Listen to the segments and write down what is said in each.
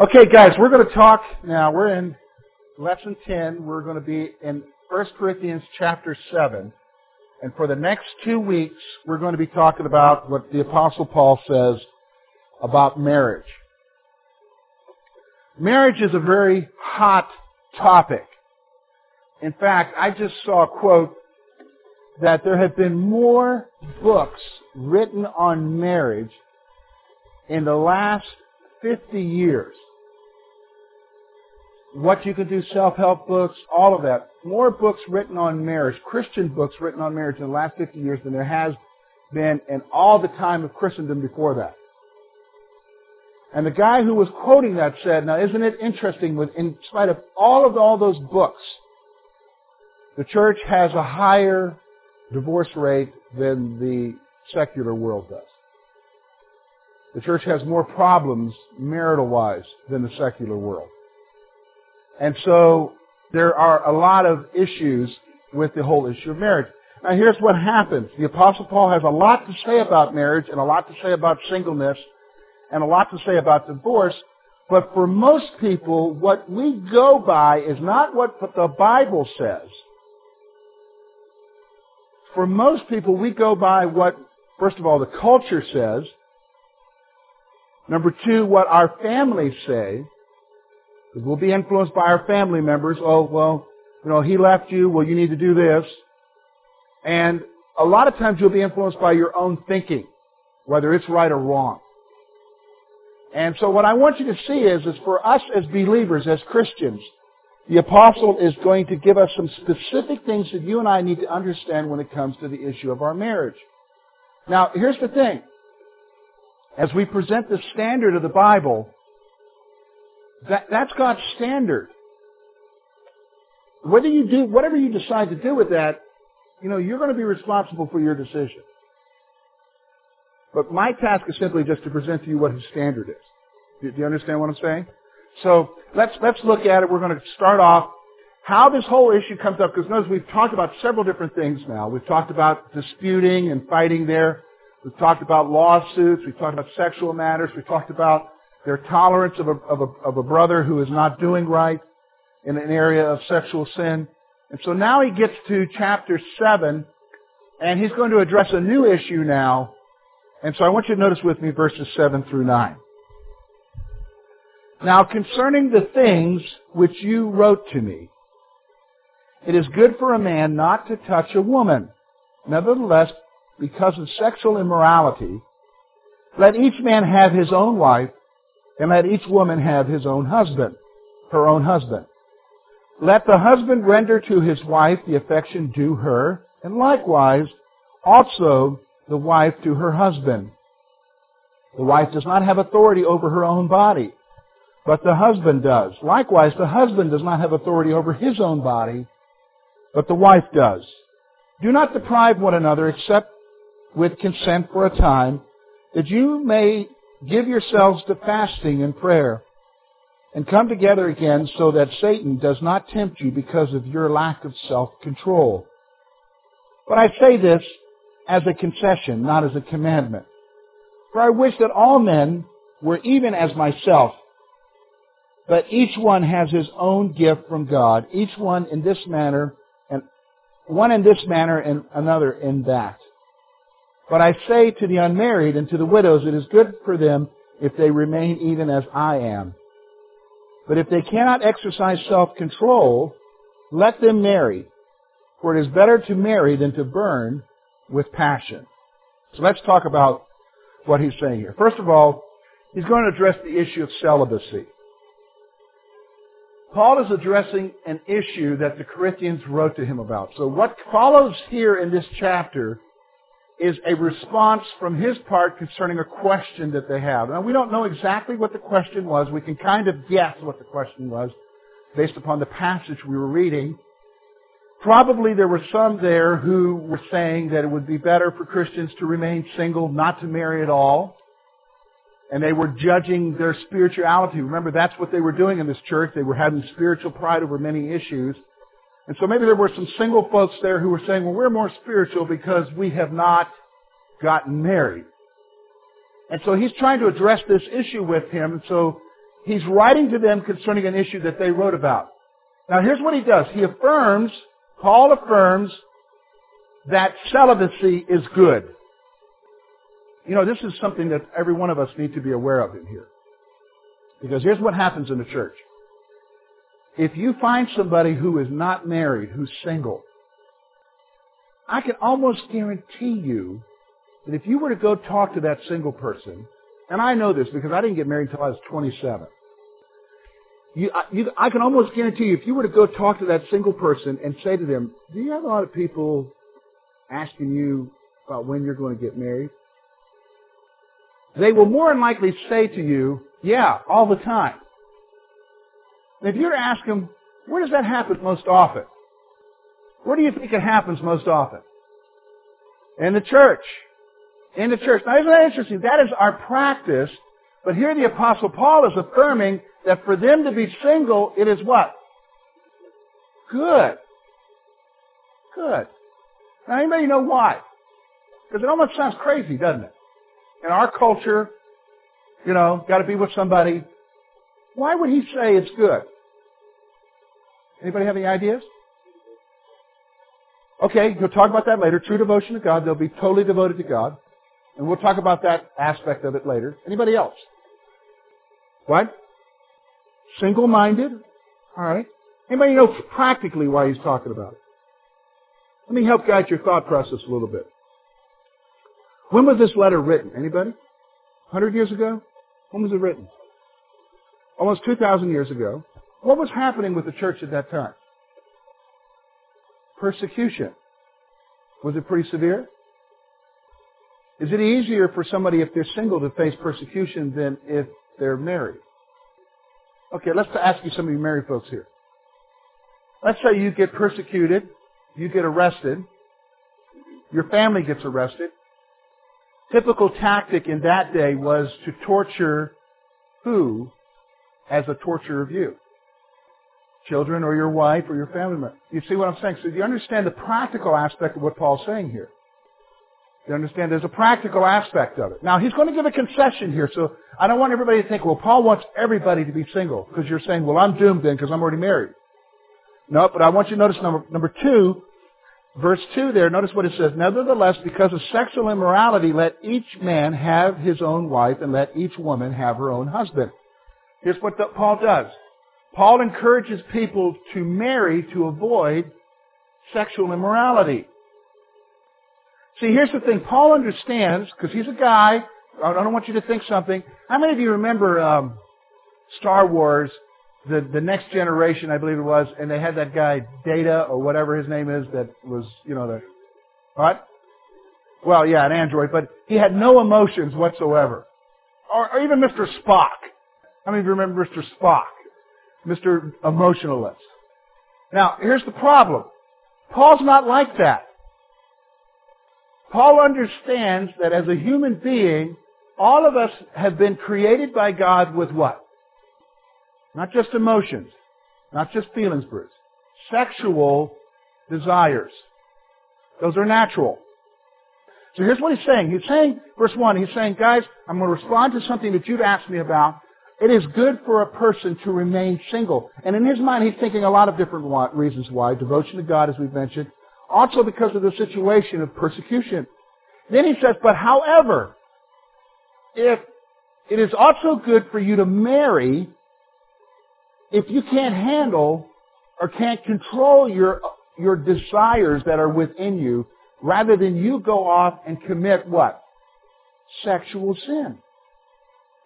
Okay, guys, we're going to talk now. We're in lesson 10. We're going to be in 1 Corinthians chapter 7. And for the next 2 weeks, we're going to be talking about what the Apostle Paul says about marriage. Marriage is a very hot topic. In fact, I just saw a quote that there have been more books written on marriage in the last 50 years. What You Can Do, self-help books, all of that. More books written on marriage, Christian books written on marriage in the last 50 years than there has been in all the time of Christendom before that. And the guy who was quoting that said, now isn't it interesting, in spite of all those books, the church has a higher divorce rate than the secular world does. The church has more problems, marital-wise, than the secular world. And so there are a lot of issues with the whole issue of marriage. Now here's what happens. The Apostle Paul has a lot to say about marriage and a lot to say about singleness and a lot to say about divorce. But for most people, what we go by is not what the Bible says. For most people, we go by what, first of all, the culture says. Number two, what our families say. We'll be influenced by our family members. Oh, well, you know, he left you. Well, you need to do this. And a lot of times you'll be influenced by your own thinking, whether it's right or wrong. And so what I want you to see is for us as believers, as Christians, the Apostle is going to give us some specific things that you and I need to understand when it comes to the issue of our marriage. Now, here's the thing. As we present the standard of the Bible, that's God's standard. Whatever you decide to do with that, you know, you're going to be responsible for your decision. But my task is simply just to present to you what His standard is. Do you understand what I'm saying? So let's look at it. We're going to start off how this whole issue comes up, because notice we've talked about several different things now. We've talked about disputing and fighting there. We've talked about lawsuits. We've talked about sexual matters. We've talked about their tolerance of a brother who is not doing right in an area of sexual sin. And so now he gets to chapter 7, and he's going to address a new issue now. And so I want you to notice with me verses 7 through 9. Now concerning the things which you wrote to me, it is good for a man not to touch a woman. Nevertheless, because of sexual immorality, let each man have his own wife, and let each woman have his own husband, her own husband. Let the husband render to his wife the affection due her, and likewise also the wife to her husband. The wife does not have authority over her own body, but the husband does. Likewise, the husband does not have authority over his own body, but the wife does. Do not deprive one another except with consent for a time, that you may give yourselves to fasting and prayer, and come together again so that Satan does not tempt you because of your lack of self-control. But I say this as a concession, not as a commandment. For I wish that all men were even as myself, but each one has his own gift from God, each one in this manner, and one in this manner and another in that. But I say to the unmarried and to the widows, it is good for them if they remain even as I am. But if they cannot exercise self-control, let them marry, for it is better to marry than to burn with passion. So let's talk about what he's saying here. First of all, he's going to address the issue of celibacy. Paul is addressing an issue that the Corinthians wrote to him about. So what follows here in this chapter is a response from his part concerning a question that they have. Now, we don't know exactly what the question was. We can kind of guess what the question was based upon the passage we were reading. Probably there were some there who were saying that it would be better for Christians to remain single, not to marry at all. And they were judging their spirituality. Remember, that's what they were doing in this church. They were having spiritual pride over many issues. And so maybe there were some single folks there who were saying, well, we're more spiritual because we have not gotten married. And so he's trying to address this issue with him. And so He's writing to them concerning an issue that they wrote about. Now, here's what he does. Paul affirms that celibacy is good. You know, this is something that every one of us needs to be aware of in here. Because here's what happens in the church. If you find somebody who is not married, who's single, I can almost guarantee you that if you were to go talk to that single person, and I know this because I didn't get married until I was 27. I can almost guarantee you, if you were to go talk to that single person and say to them, do you have a lot of people asking you about when you're going to get married? They will more than likely say to you, yeah, all the time. And if you were to ask them, where does that happen most often? Where do you think it happens most often? In the church. In the church. Now, isn't that interesting? That is our practice. But here the Apostle Paul is affirming that for them to be single, it is what? Good. Good. Now, anybody know why? Because it almost sounds crazy, doesn't it? In our culture, you know, got to be with somebody. Why would he say it's good? Anybody have any ideas? Okay, we'll talk about that later. True devotion to God. They'll be totally devoted to God. And we'll talk about that aspect of it later. Anybody else? What? Single-minded? All right. Anybody know practically why he's talking about it? Let me help guide your thought process a little bit. When was this letter written? Anybody? 100 years ago? When was it written? Almost 2,000 years ago. What was happening with the church at that time? Persecution. Was it pretty severe? Is it easier for somebody, if they're single, to face persecution than if they're married? Okay, let's ask you, some of you married folks here. Let's say you get persecuted, you get arrested, your family gets arrested. Typical tactic in that day was to torture who as a torturer of you? Children or your wife or your family member. You see what I'm saying? So you understand the practical aspect of what Paul's saying here. You understand there's a practical aspect of it. Now, he's going to give a concession here, so I don't want everybody to think, well, Paul wants everybody to be single, because you're saying, well, I'm doomed then because I'm already married. No, but I want you to notice number 2, verse 2 there, notice what it says. Nevertheless, because of sexual immorality, let each man have his own wife and let each woman have her own husband. Here's what Paul does. Paul encourages people to marry to avoid sexual immorality. See, here's the thing. Paul understands, because he's a guy. I don't want you to think something. How many of you remember Star Wars, the Next Generation, I believe it was, and they had that guy Data or whatever his name is that was, you know, the what? Well, yeah, an android, but he had no emotions whatsoever. Or even Mr. Spock. How many of you remember Mr. Spock? Mr. Emotionalist. Now, here's the problem. Paul's not like that. Paul understands that as a human being, all of us have been created by God with what? Not just emotions. Not just feelings, Bruce. Sexual desires. Those are natural. So here's what he's saying. He's saying, verse 1, he's saying, guys, I'm going to respond to something that you've asked me about. It is good for a person to remain single. And in his mind, he's thinking a lot of different reasons why. Devotion to God, as we've mentioned. Also because of the situation of persecution. Then he says, but however, if it is also good for you to marry if you can't handle or can't control your desires that are within you, rather than you go off and commit what? Sexual sin.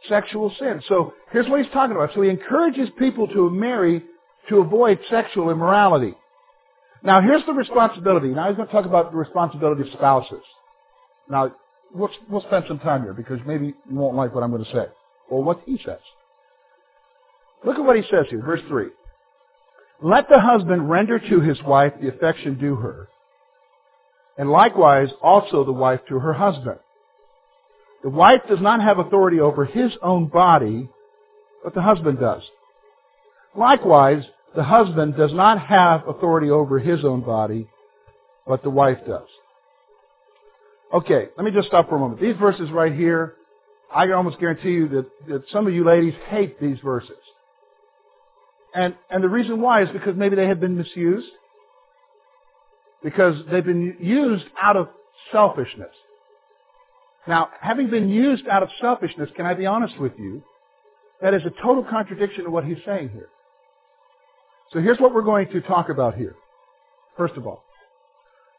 Sexual sin. So here's what he's talking about. So he encourages people to marry to avoid sexual immorality. Now, here's the responsibility. Now, he's going to talk about the responsibility of spouses. Now, we'll spend some time here because maybe you won't like what I'm going to say or what he says. Look at what he says here, verse 3. Let the husband render to his wife the affection due her, and likewise also the wife to her husband. The wife does not have authority over his own body, but the husband does. Likewise, the husband does not have authority over his own body, but the wife does. Okay, let me just stop for a moment. These verses right here I can almost guarantee you that some of you ladies hate these verses. And the reason why is because maybe they have been misused. Because they've been used out of selfishness. Now, having been used out of selfishness, can I be honest with you? That is a total contradiction to what he's saying here. So here's what we're going to talk about here. First of all,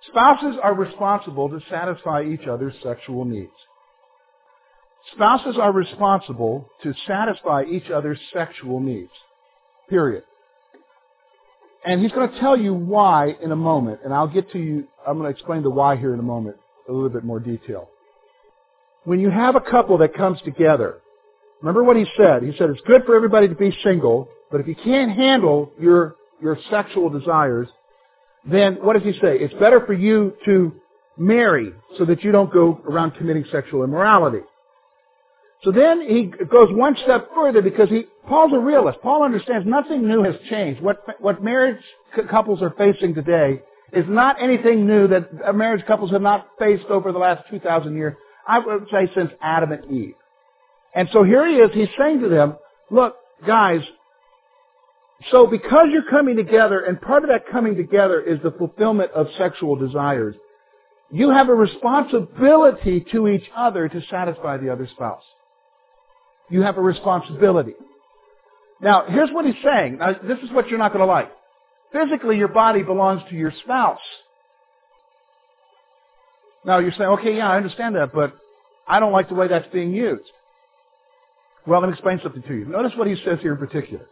spouses are responsible to satisfy each other's sexual needs. Spouses are responsible to satisfy each other's sexual needs. Period. And he's going to tell you why in a moment, and I'll get to you, I'm going to explain the why here in a moment, a little bit more detail. When you have a couple that comes together, remember what he said. He said it's good for everybody to be single, but if you can't handle your sexual desires, then what does he say? It's better for you to marry so that you don't go around committing sexual immorality. So then he goes one step further because Paul's a realist. Paul understands nothing new has changed. What marriage couples are facing today is not anything new that marriage couples have not faced over the last 2,000 years. I would say since Adam and Eve. And so here he is, he's saying to them, look, guys, so because you're coming together, and part of that coming together is the fulfillment of sexual desires, you have a responsibility to each other to satisfy the other spouse. You have a responsibility. Now, here's what he's saying. Now, this is what you're not going to like. Physically, your body belongs to your spouse. Now, you're saying, okay, yeah, I understand that, but I don't like the way that's being used. Well, let me explain something to you. Notice what he says here in particular.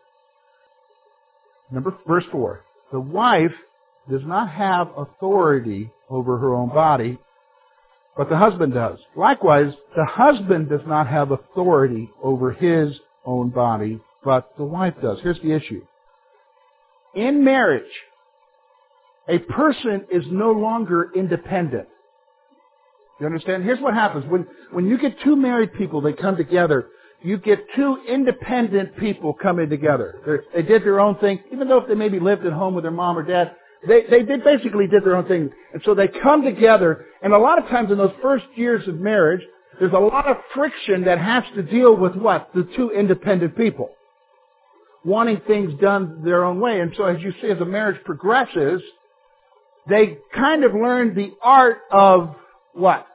Verse 4. The wife does not have authority over her own body, but the husband does. Likewise, the husband does not have authority over his own body, but the wife does. Here's the issue. In marriage, a person is no longer independent. You understand? Here's what happens. When you get two married people, they come together, you get two independent people coming together. They did their own thing, even though if they maybe lived at home with their mom or dad, They basically did their own thing. And so they come together, and a lot of times in those first years of marriage, there's a lot of friction that has to deal with what? The two independent people. Wanting things done their own way. And so as you see, as a marriage progresses, they kind of learn the art of what?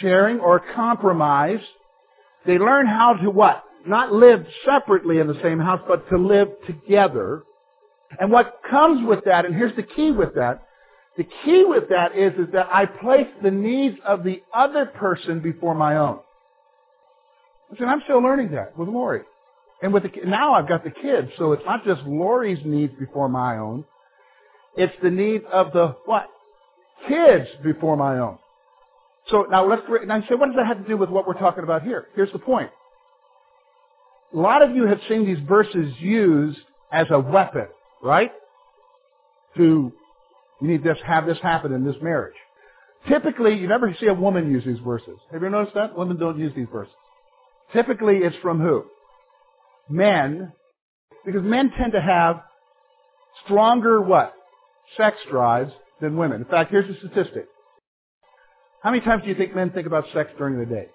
Sharing or compromise. They learn how to what? Not live separately in the same house, but to live together. And what comes with that, and here's the key with that, is that I place the needs of the other person before my own. Listen, I'm still learning that with Lori. And now I've got the kids, so it's not just Lori's needs before my own. It's the needs of the what? Kids before my own. So now you say, what does that have to do with what we're talking about here? Here's the point. A lot of you have seen these verses used as a weapon. Right? You need this, have this happen in this marriage. Typically, you never see a woman use these verses. Have you noticed that? Women don't use these verses. Typically, it's from who? Men. Because men tend to have stronger what? Sex drives than women. In fact, here's a statistic. How many times do you think men think about sex during the day?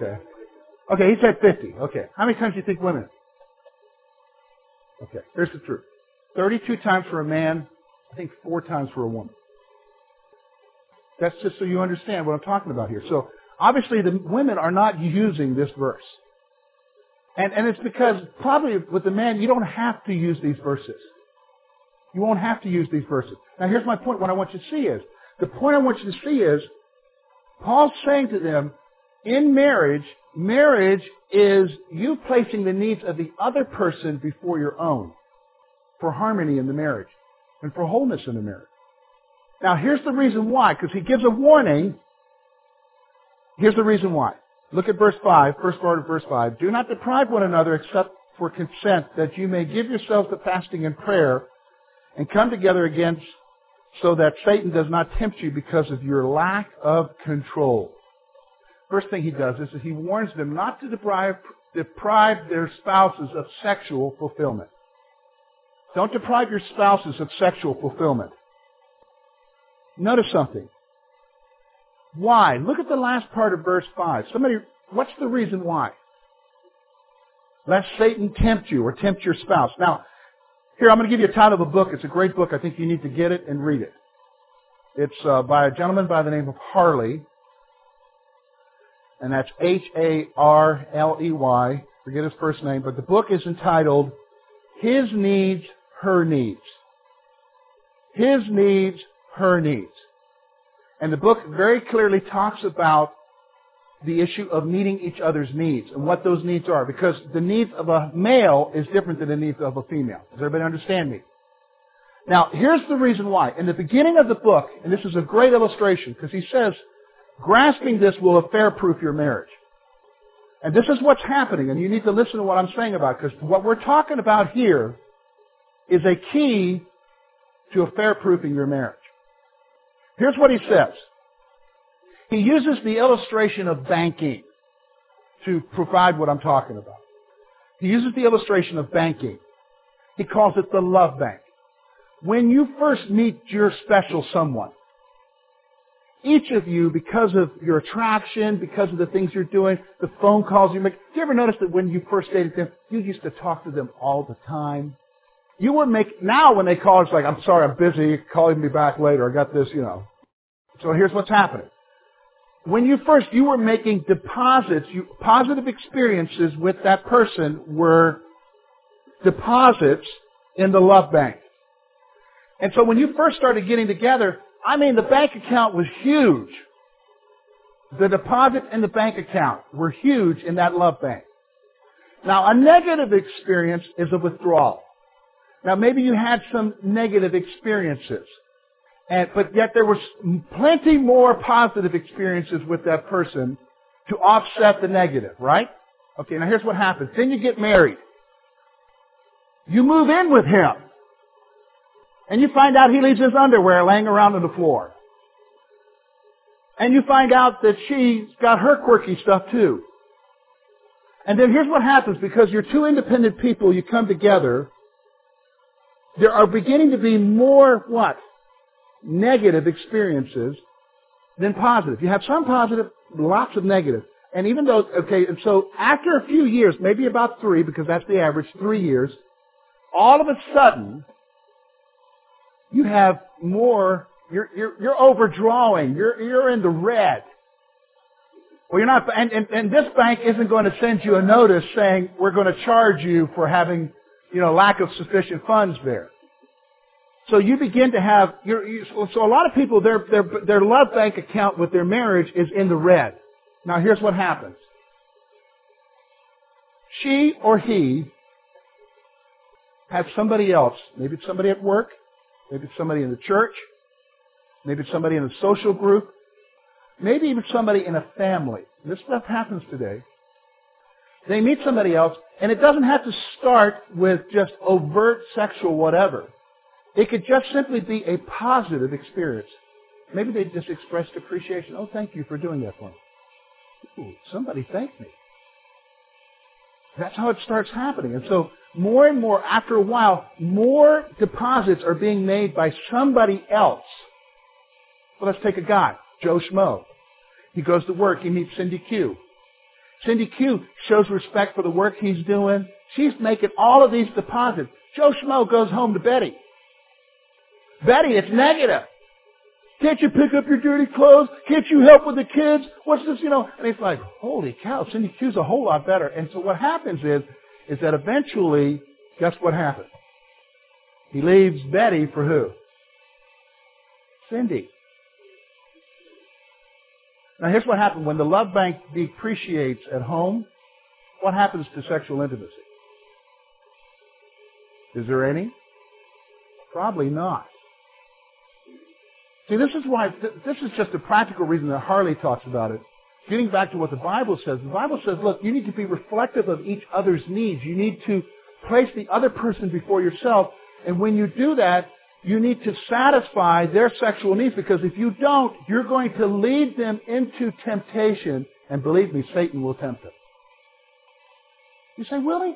Okay, he said 50. Okay. How many times do you think women? Okay, here's the truth. 32 times for a man, I think 4 times for a woman. That's just so you understand what I'm talking about here. So, obviously, the women are not using this verse. And it's because, probably with the man, you don't have to use these verses. You won't have to use these verses. Now, here's my point. What I want you to see is, Paul's saying to them, in marriage is you placing the needs of the other person before your own for harmony in the marriage and for wholeness in the marriage. Now, here's the reason why, because he gives a warning. Here's the reason why. Look at verse 5, first part of verse 5. Do not deprive one another except for consent, that you may give yourselves to fasting and prayer and come together again so that Satan does not tempt you because of your lack of control. First thing he does is he warns them not to deprive their spouses of sexual fulfillment. Don't deprive your spouses of sexual fulfillment. Notice something. Why? Look at the last part of verse 5. Somebody, what's the reason why? Lest Satan tempt you or tempt your spouse. Now, here, I'm going to give you a title of a book. It's a great book. I think you need to get it and read it. It's by a gentleman by the name of Harley. And that's Harley. Forget his first name. But the book is entitled, His Needs, Her Needs. His Needs, Her Needs. And the book very clearly talks about the issue of meeting each other's needs and what those needs are. Because the needs of a male is different than the needs of a female. Does everybody understand me? Now, here's the reason why. In the beginning of the book, and this is a great illustration, because he says, grasping this will affair-proof your marriage. And this is what's happening, and you need to listen to what I'm saying about, because what we're talking about here is a key to affair-proofing your marriage. Here's what he says. He uses the illustration of banking to provide what I'm talking about. He uses the illustration of banking. He calls it the love bank. When you first meet your special someone, each of you, because of your attraction, because of the things you're doing, the phone calls you make, do you ever notice that when you first dated them, you used to talk to them all the time? You would make, now when they call, it's like, I'm sorry, I'm busy, calling me back later, I got this, you know. So here's what's happening. When you first, you were making deposits, positive experiences with that person were deposits in the love bank. And so when you first started getting together, I mean, the bank account was huge. The deposit and the bank account were huge in that love bank. Now, a negative experience is a withdrawal. Now, maybe you had some negative experiences, but yet there was plenty more positive experiences with that person to offset the negative, right? Okay, now here's what happens. Then you get married. You move in with him. And you find out he leaves his underwear laying around on the floor. And you find out that she's got her quirky stuff too. And then here's what happens, because you're two independent people, you come together, there are beginning to be more what? Negative experiences than positive. You have some positive, lots of negative. And even though, okay, and so after a few years, maybe about 3, because that's the average, 3 years, all of a sudden, you have more, you're overdrawing, you're in the red. Well, you're not, and this bank isn't going to send you a notice saying we're going to charge you for having, you know, lack of sufficient funds there. So you begin to have, so a lot of people, their love bank account with their marriage is in the red. Now here's what happens. She or he has somebody else, maybe it's somebody at work, maybe it's somebody in the church. Maybe it's somebody in a social group. Maybe even somebody in a family. This stuff happens today. They meet somebody else, and it doesn't have to start with just overt sexual whatever. It could just simply be a positive experience. Maybe they just expressed appreciation. Oh, thank you for doing that for me. Ooh, somebody thanked me. That's how it starts happening. And so more and more, after a while, more deposits are being made by somebody else. Well, let's take a guy, Joe Schmo. He goes to work. He meets Cindy Q. Cindy Q shows respect for the work he's doing. She's making all of these deposits. Joe Schmo goes home to Betty. Betty, it's negative. Can't you pick up your dirty clothes? Can't you help with the kids? What's this, you know? And it's like, holy cow, Cindy Q's a whole lot better. And so what happens is that eventually, guess what happens? He leaves Betty for who? Cindy. Now here's what happened. When the love bank depreciates at home, what happens to sexual intimacy? Is there any? Probably not. See, this is why, this is just a practical reason that Harley talks about it. Getting back to what the Bible says, look, you need to be reflective of each other's needs. You need to place the other person before yourself. And when you do that, you need to satisfy their sexual needs, because if you don't, you're going to lead them into temptation. And believe me, Satan will tempt them. You say, will he?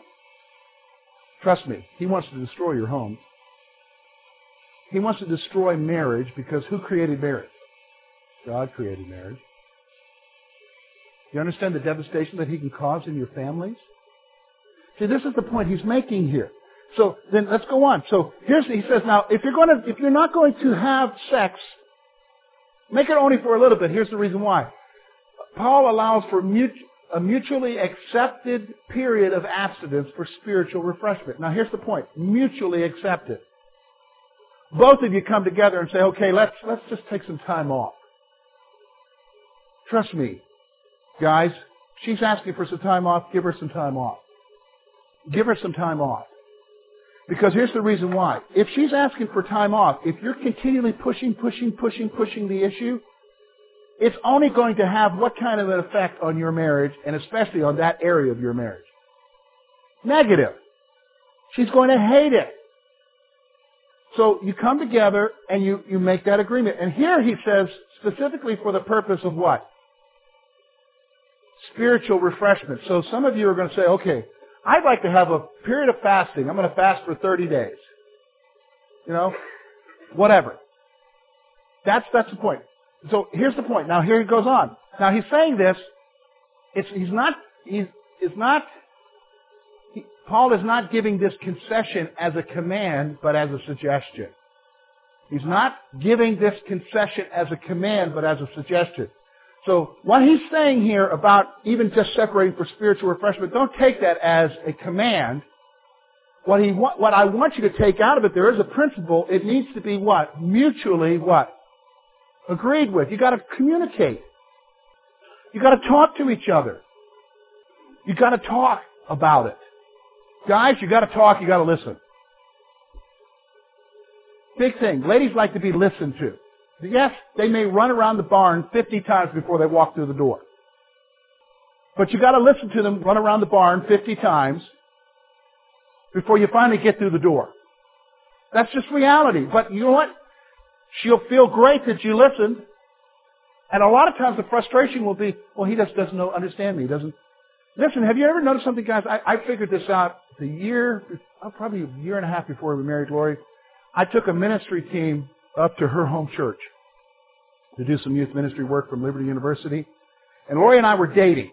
Trust me, he wants to destroy your home. He wants to destroy marriage, because who created marriage? God created marriage. Do you understand the devastation that he can cause in your families? See, this is the point he's making here. So then let's go on. So here's, he says, now, if you're not going to have sex, make it only for a little bit. Here's the reason why. Paul allows for a mutually accepted period of abstinence for spiritual refreshment. Now here's the point. Mutually accepted. Both of you come together and say, okay, let's just take some time off. Trust me, guys, she's asking for some time off. Give her some time off. Give her some time off. Because here's the reason why. If she's asking for time off, if you're continually pushing the issue, it's only going to have what kind of an effect on your marriage, and especially on that area of your marriage? Negative. She's going to hate it. So you come together and you make that agreement. And here he says specifically for the purpose of what? Spiritual refreshment. So some of you are going to say, okay, I'd like to have a period of fasting. I'm going to fast for 30 days. You know, whatever. That's the point. So here's the point. Now here he goes on. Now he's saying this. Paul is not giving this concession as a command, but as a suggestion. He's not giving this concession as a command, but as a suggestion. So what he's saying here about even just separating for spiritual refreshment, don't take that as a command. What I want you to take out of it, there is a principle. It needs to be what? Mutually what? Agreed with. You got to communicate. You got to talk to each other. You got to talk about it. Guys, you got to talk. You got to listen. Big thing. Ladies like to be listened to. Yes, they may run around the barn 50 times before they walk through the door. But you got to listen to them run around the barn 50 times before you finally get through the door. That's just reality. But you know what? She'll feel great that you listened. And a lot of times the frustration will be, well, he just doesn't understand me. He doesn't. Listen, have you ever noticed something, guys? I figured this out probably a year and a half before we married Lori. I took a ministry team up to her home church to do some youth ministry work from Liberty University. And Lori and I were dating.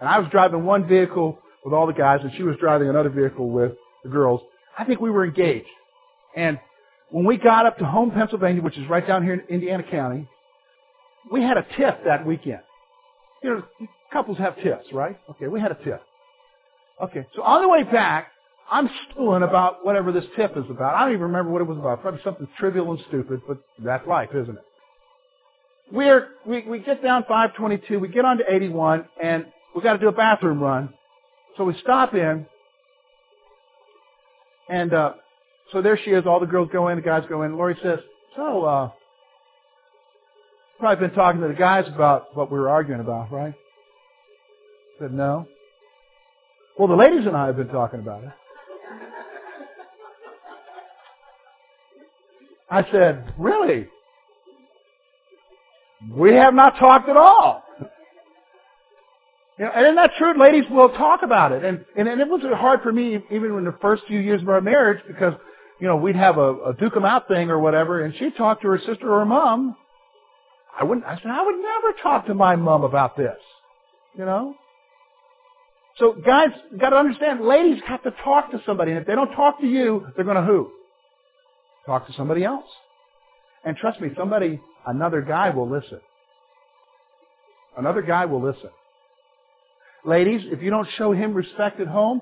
And I was driving one vehicle with all the guys, and she was driving another vehicle with the girls. I think we were engaged. And when we got up to home, Pennsylvania, which is right down here in Indiana County, we had a tiff that weekend. You know, couples have tiffs, right? Okay, we had a tiff. Okay, so on the way back, I'm stewing about whatever this tiff is about. I don't even remember what it was about. Probably something trivial and stupid, but that's life, isn't it? We get down 522, we get onto 81, and we got to do a bathroom run. So we stop in, and so there she is. All the girls go in, the guys go in. Lori says, so, probably been talking to the guys about what we were arguing about, right? I said, no. Well, the ladies and I have been talking about it. I said, really? We have not talked at all. You know, and isn't that true? Ladies will talk about it. And it was hard for me even in the first few years of our marriage because, you know, we'd have a duke 'em out thing or whatever, and she'd talk to her sister or her mom. I said, I would never talk to my mom about this. You know? So guys, you got to understand, ladies have to talk to somebody. And if they don't talk to you, they're going to who? Talk to somebody else. And trust me, another guy will listen. Another guy will listen. Ladies, if you don't show him respect at home,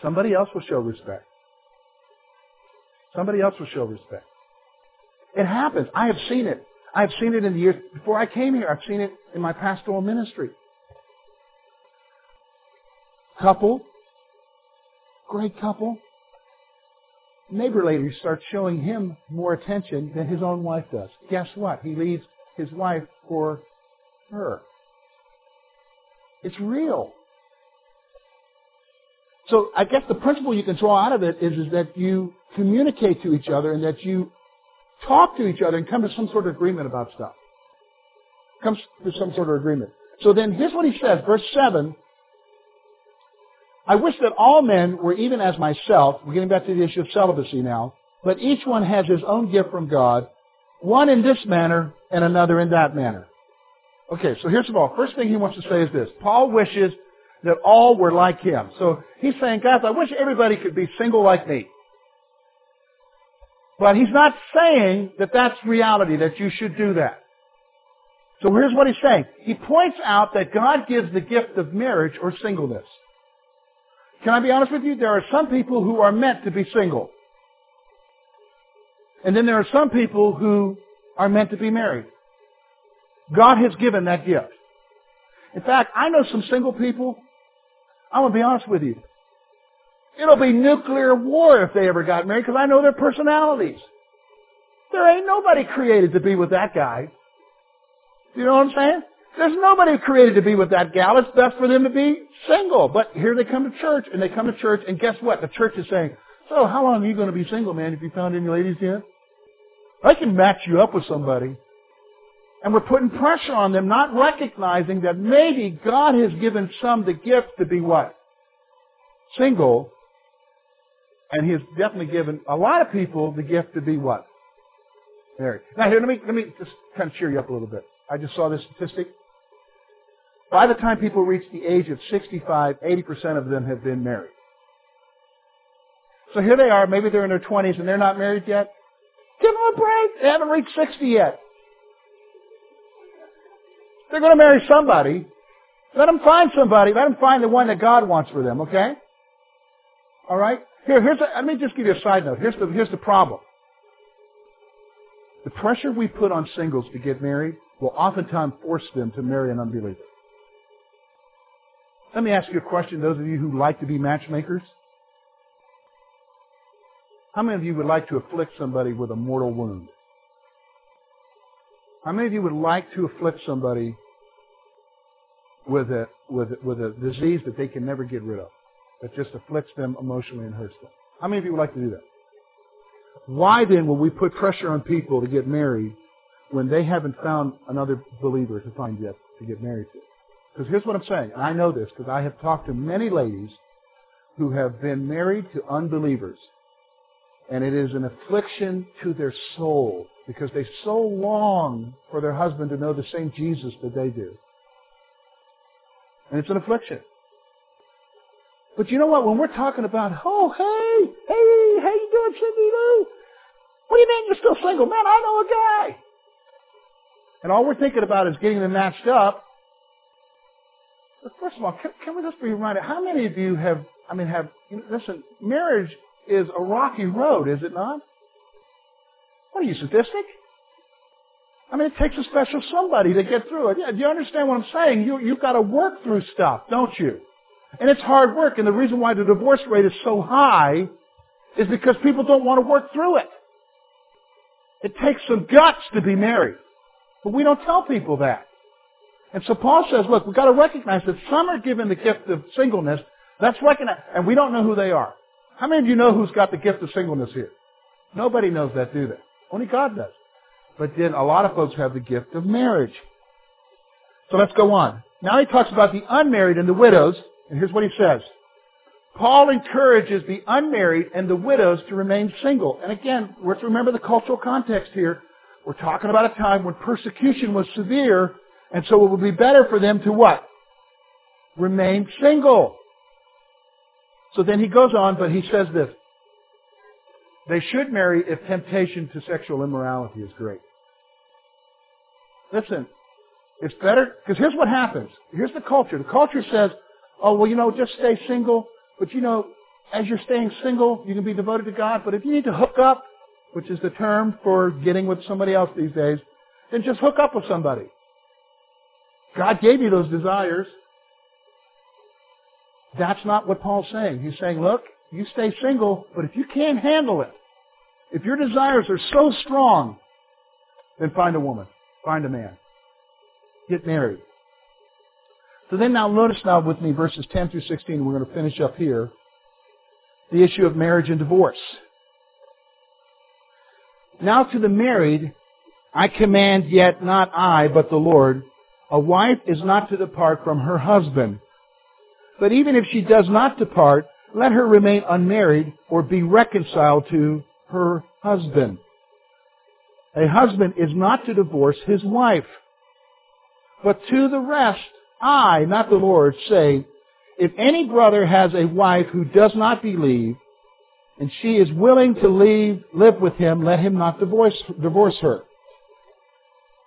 somebody else will show respect. Somebody else will show respect. It happens. I have seen it. I've seen it in the years before I came here. I've seen it in my pastoral ministry. Couple, great couple, neighbor lady starts showing him more attention than his own wife does. Guess what? He leaves his wife for her. It's real. So I guess the principle you can draw out of it is that you communicate to each other and that you talk to each other and come to some sort of agreement about stuff. Comes to some sort of agreement. So then here's what he says, verse 7. I wish that all men were even as myself. We're getting back to the issue of celibacy now. But each one has his own gift from God, one in this manner and another in that manner. Okay, so here's Paul. First thing he wants to say is this. Paul wishes that all were like him. So he's saying, guys, I wish everybody could be single like me. But he's not saying that that's reality, that you should do that. So here's what he's saying. He points out that God gives the gift of marriage or singleness. Can I be honest with you? There are some people who are meant to be single. And then there are some people who are meant to be married. God has given that gift. In fact, I know some single people. I'm going to be honest with you. It'll be nuclear war if they ever got married because I know their personalities. There ain't nobody created to be with that guy. You know what I'm saying? There's nobody created to be with that gal. It's best for them to be single. But here they come to church, and they come to church, and guess what? The church is saying, so how long are you going to be single, man, if you found any ladies yet? I can match you up with somebody. And we're putting pressure on them, not recognizing that maybe God has given some the gift to be what? Single. And He has definitely given a lot of people the gift to be what? Married. Now here, let me just kind of cheer you up a little bit. I just saw this statistic. By the time people reach the age of 65, 80% of them have been married. So here they are, maybe they're in their 20s and they're not married yet. Give them a break. They haven't reached 60 yet. They're going to marry somebody. Let them find somebody. Let them find the one that God wants for them, okay? All right? Let me just give you a side note. Here's the problem. The pressure we put on singles to get married will oftentimes force them to marry an unbeliever. Let me ask you a question, those of you who like to be matchmakers. How many of you would like to afflict somebody with a mortal wound? How many of you would like to afflict somebody with a disease that they can never get rid of, that just afflicts them emotionally and hurts them? How many of you would like to do that? Why then will we put pressure on people to get married when they haven't found another believer to find yet to get married to? Because here's what I'm saying, and I know this because I have talked to many ladies who have been married to unbelievers, and it is an affliction to their soul because they so long for their husband to know the same Jesus that they do. And it's an affliction. But you know what? When we're talking about, oh, hey, how you doing, Cindy-Lou? What do you mean you're still single? Man, I know a guy. And all we're thinking about is getting them matched up. But first of all, can we just be reminded, how many of you listen, marriage is a rocky road, is it not? What are you, sadistic? I mean, it takes a special somebody to get through it. Yeah, do you understand what I'm saying? You've got to work through stuff, don't you? And it's hard work, and the reason why the divorce rate is so high is because people don't want to work through it. It takes some guts to be married. But we don't tell people that. And so Paul says, look, we've got to recognize that some are given the gift of singleness. That's recognized. And we don't know who they are. How many of you know who's got the gift of singleness here? Nobody knows that, do they? Only God does. But then a lot of folks have the gift of marriage. So let's go on. Now he talks about the unmarried and the widows. And here's what he says. Paul encourages the unmarried and the widows to remain single. And again, we have to remember the cultural context here. We're talking about a time when persecution was severe, and so it would be better for them to what? Remain single. So then he goes on, but he says this. They should marry if temptation to sexual immorality is great. Listen, it's better, because here's what happens. Here's the culture. The culture says, oh, well, just stay single. But, as you're staying single, you can be devoted to God. But if you need to hook up, which is the term for getting with somebody else these days, then just hook up with somebody. God gave you those desires. That's not what Paul's saying. He's saying, look, you stay single, but if you can't handle it, if your desires are so strong, then find a woman. Find a man. Get married. So then now notice now with me verses 10 through 16, we're going to finish up here, the issue of marriage and divorce. Now to the married, I command, yet not I, but the Lord, a wife is not to depart from her husband. But even if she does not depart, let her remain unmarried or be reconciled to her husband. A husband is not to divorce his wife. But to the rest, I, not the Lord, say, if any brother has a wife who does not believe, and she is willing to live with him, let him not divorce her.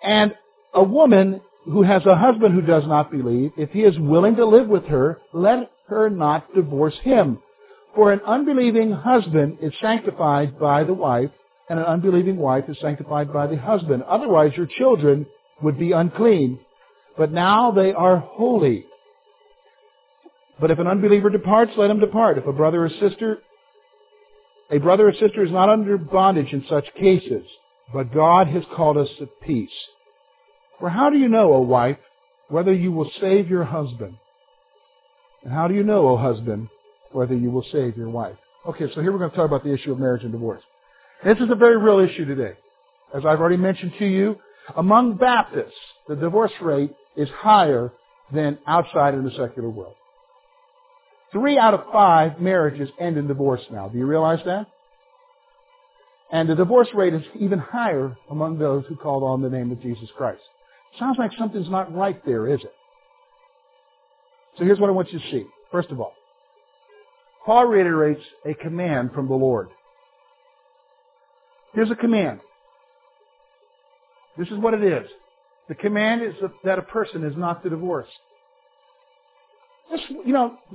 And a woman who has a husband who does not believe, if he is willing to live with her, let her not divorce him. For an unbelieving husband is sanctified by the wife, and an unbelieving wife is sanctified by the husband. Otherwise, your children would be unclean, but now they are holy. But if an unbeliever departs, let him depart. If a brother or sister is not under bondage in such cases, but God has called us to peace. For how do you know, O wife, whether you will save your husband? And how do you know, O husband, whether you will save your wife? Okay, so here we're going to talk about the issue of marriage and divorce. This is a very real issue today. As I've already mentioned to you, among Baptists, the divorce rate is higher than outside in the secular world. 3 out of 5 marriages end in divorce now. Do you realize that? And the divorce rate is even higher among those who call on the name of Jesus Christ. Sounds like something's not right there, is it? So here's what I want you to see. First of all, Paul reiterates a command from the Lord. Here's a command. This is what it is. The command is that a person is not to divorce.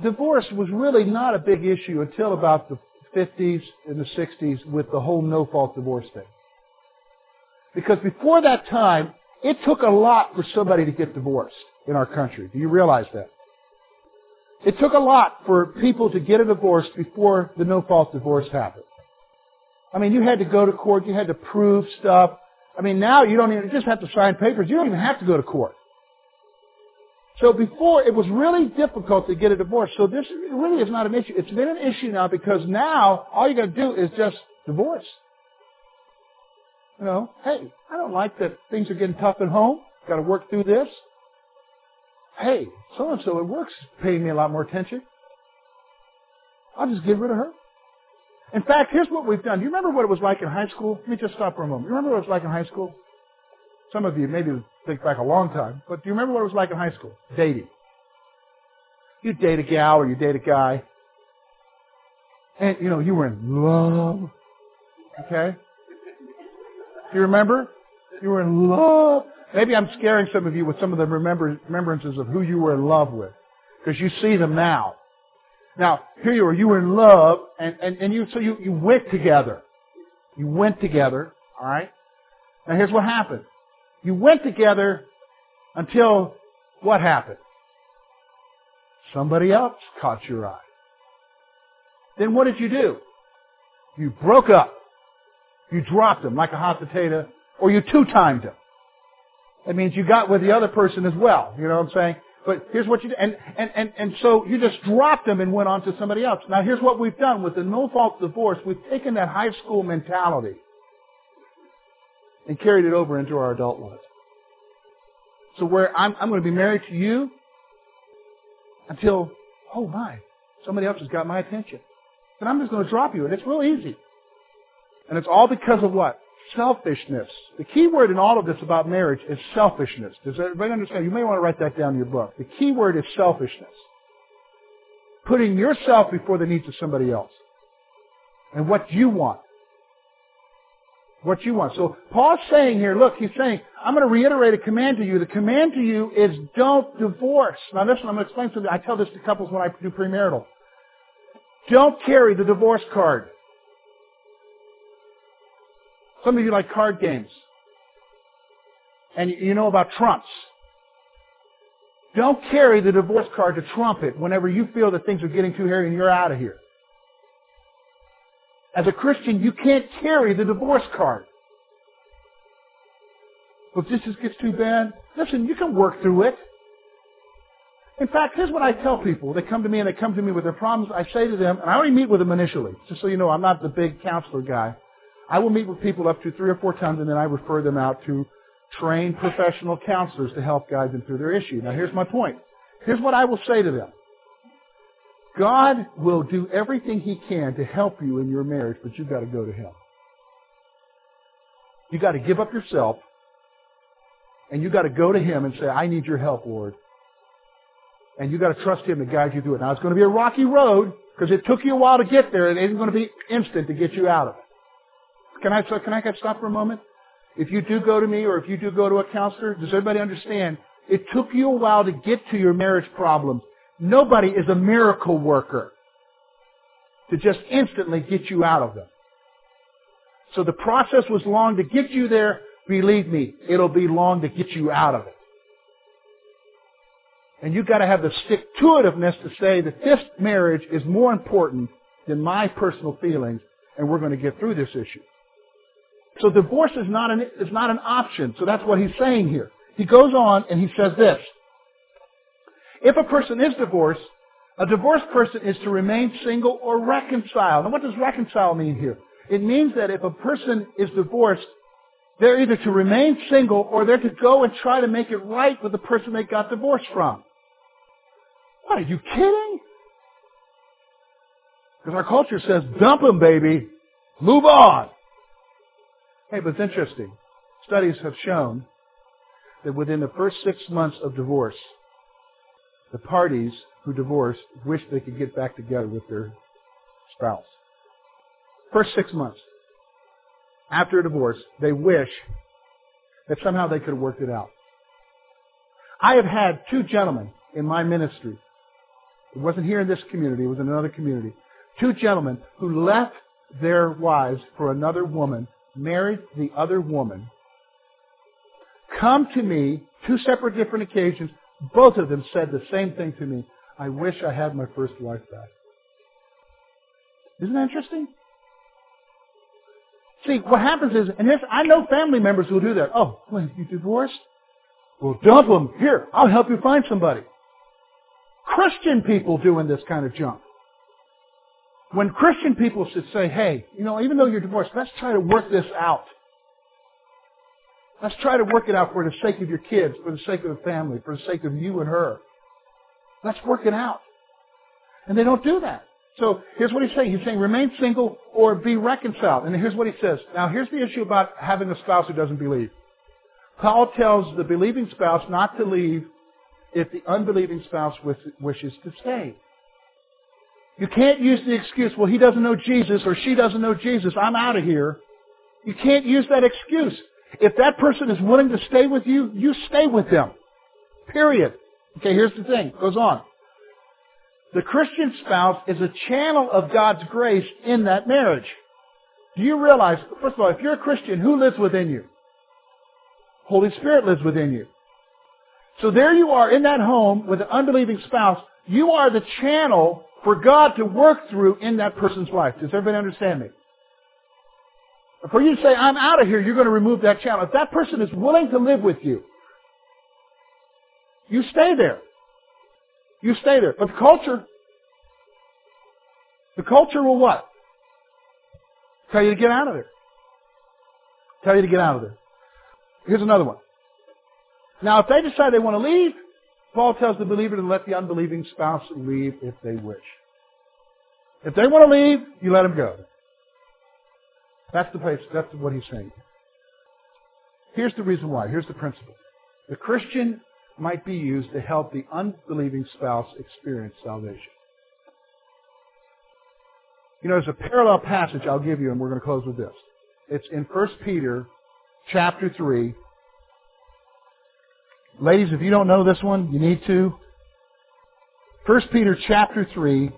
Divorce was really not a big issue until about the 50s and the 60s with the whole no-fault divorce thing. Because before that time, it took a lot for somebody to get divorced in our country. Do you realize that? It took a lot for people to get a divorce before the no-fault divorce happened. I mean, you had to go to court. You had to prove stuff. I mean, now you don't even just have to sign papers. You don't even have to go to court. So before, it was really difficult to get a divorce. So this really is not an issue. It's been an issue now because now all you got to do is just divorce. Hey, I don't like that things are getting tough at home. Got to work through this. Hey, so-and-so at work's paying me a lot more attention. I'll just get rid of her. In fact, here's what we've done. Do you remember what it was like in high school? Let me just stop for a moment. You remember what it was like in high school? Some of you maybe think back a long time, but do you remember what it was like in high school? Dating. You date a gal or you date a guy, and you were in love. Okay? Do you remember? You were in love. Maybe I'm scaring some of you with some of the remembrances of who you were in love with, because you see them now. Now, here you are, you were in love, and you went together. You went together, all right? Now, here's what happened. You went together until what happened? Somebody else caught your eye. Then what did you do? You broke up. You dropped them like a hot potato, or you two-timed them. That means you got with the other person as well, you know what I'm saying? But here's what you did. And so you just dropped them and went on to somebody else. Now, here's what we've done with the no-fault divorce. We've taken that high school mentality and carried it over into our adult life. So where I'm going to be married to you until, oh my, somebody else has got my attention. Then I'm just going to drop you, and it's real easy. And it's all because of what? Selfishness. The key word in all of this about marriage is selfishness. Does everybody understand? You may want to write that down in your book. The key word is selfishness. Putting yourself before the needs of somebody else. And what you want. What you want. So Paul's saying here, look, he's saying, I'm going to reiterate a command to you. The command to you is don't divorce. Now listen, I'm going to explain something. I tell this to couples when I do premarital. Don't carry the divorce card. Some of you like card games. And you know about trumps. Don't carry the divorce card to trump it whenever you feel that things are getting too hairy and you're out of here. As a Christian, you can't carry the divorce card. If this gets too bad, listen, you can work through it. In fact, here's what I tell people. They come to me and they come to me with their problems. I say to them, and I only meet with them initially, just so you know, I'm not the big counselor guy. I will meet with people up to 3 or 4 times, and then I refer them out to trained professional counselors to help guide them through their issue. Now, here's my point. Here's what I will say to them. God will do everything He can to help you in your marriage, but you've got to go to Him. You've got to give up yourself And you got to go to Him and say, I need your help, Lord. And you got to trust Him to guide you through it. Now, it's going to be a rocky road because it took you a while to get there. It isn't going to be instant to get you out of it. Can I stop for a moment? If you do go to me or if you do go to a counselor, does everybody understand? It took you a while to get to your marriage problems. Nobody is a miracle worker to just instantly get you out of them. So the process was long to get you there. Believe me, it'll be long to get you out of it. And you've got to have the stick-to-itiveness to say that this marriage is more important than my personal feelings, and we're going to get through this issue. So divorce is not an option. So that's what he's saying here. He goes on and he says this. If a person is divorced, a divorced person is to remain single or reconcile. Now what does reconcile mean here? It means that if a person is divorced, they're either to remain single or they're to go and try to make it right with the person they got divorced from. What, are you kidding? Because our culture says, dump them, baby. Move on. Hey, but it's interesting. Studies have shown that within the first 6 months of divorce, the parties who divorced wish they could get back together with their spouse. First 6 months after a divorce, they wish that somehow they could have worked it out. I have had two gentlemen in my ministry. It wasn't here in this community. It was in another community. Two gentlemen who left their wives for another woman, married the other woman, come to me, two separate different occasions. Both of them said the same thing to me. I wish I had my first wife back. Isn't that interesting? See, what happens is, and this, I know family members who do that. Oh, well, you divorced? Well, dump them. Here, I'll help you find somebody. Christian people doing this kind of junk. When Christian people should say, hey, you know, even though you're divorced, let's try to work this out. Let's try to work it out for the sake of your kids, for the sake of the family, for the sake of you and her. Let's work it out. And they don't do that. So here's what he's saying. He's saying remain single or be reconciled. And here's what he says. Now here's the issue about having a spouse who doesn't believe. Paul tells the believing spouse not to leave if the unbelieving spouse wishes to stay. You can't use the excuse, well, he doesn't know Jesus or she doesn't know Jesus. I'm out of here. You can't use that excuse. If that person is willing to stay with you, you stay with them. Period. Okay, here's the thing. It goes on. The Christian spouse is a channel of God's grace in that marriage. Do you realize, first of all, if you're a Christian, who lives within you? Holy Spirit lives within you. So there you are in that home with an unbelieving spouse. You are the channel for God to work through in that person's life. Does everybody understand me? For you to say, I'm out of here, you're going to remove that channel. If that person is willing to live with you, you stay there. You stay there. But the culture will what? Tell you to get out of there. Tell you to get out of there. Here's another one. Now, if they decide they want to leave, Paul tells the believer to let the unbelieving spouse leave if they wish. If they want to leave, you let them go. That's the place. That's what he's saying. Here's the reason why. Here's the principle. The Christian might be used to help the unbelieving spouse experience salvation. You know, there's a parallel passage I'll give you, and we're going to close with this. It's in 1 Peter chapter 3. Ladies, if you don't know this one, you need to. 1 Peter chapter 3,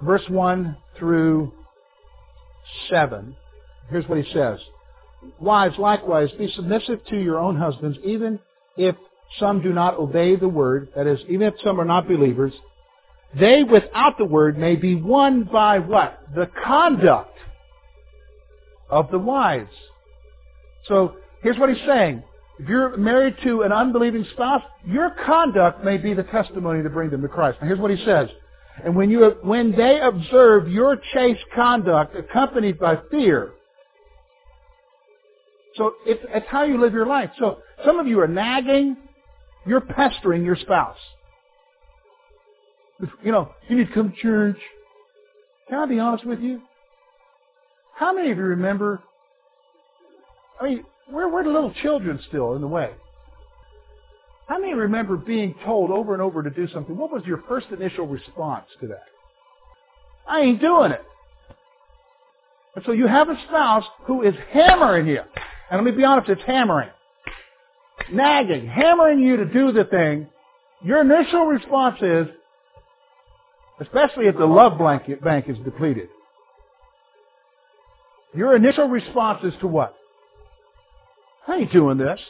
verse 1 through 7. Here's what he says. Wives, likewise, be submissive to your own husbands, even if some do not obey the word, that is, even if some are not believers, they without the word may be won by what? The conduct of the wives. So here's what he's saying. If you're married to an unbelieving spouse, your conduct may be the testimony to bring them to Christ. Now here's what he says. And when they observe your chaste conduct accompanied by fear, so it's how you live your life. So some of you are nagging, you're pestering your spouse. You know, you need to come to church. Can I be honest with you? How many of you remember, I mean, We're the little children still in the way. How many remember being told over and over to do something? What was your first initial response to that? I ain't doing it. And so you have a spouse who is hammering you. And let me be honest, it's hammering. Nagging, hammering you to do the thing. Your initial response is, especially if the love blanket bank is depleted, your initial response is to what? I ain't doing this.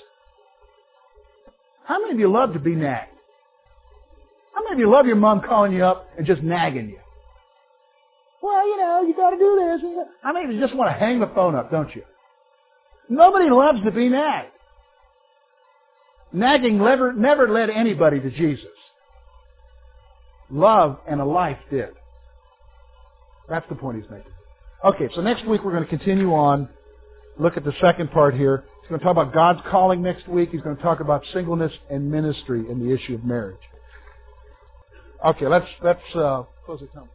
How many of you love to be nagged? How many of you love your mom calling you up and just nagging you? Well, you know, you got to do this. How many of you just want to hang the phone up, don't you? Nobody loves to be nagged. Nagging never led anybody to Jesus. Love and a life did. That's the point he's making. Okay, so next week we're going to continue on, look at the second part here. He's going to talk about God's calling next week. He's going to talk about singleness and ministry and the issue of marriage. Okay, let's close the time.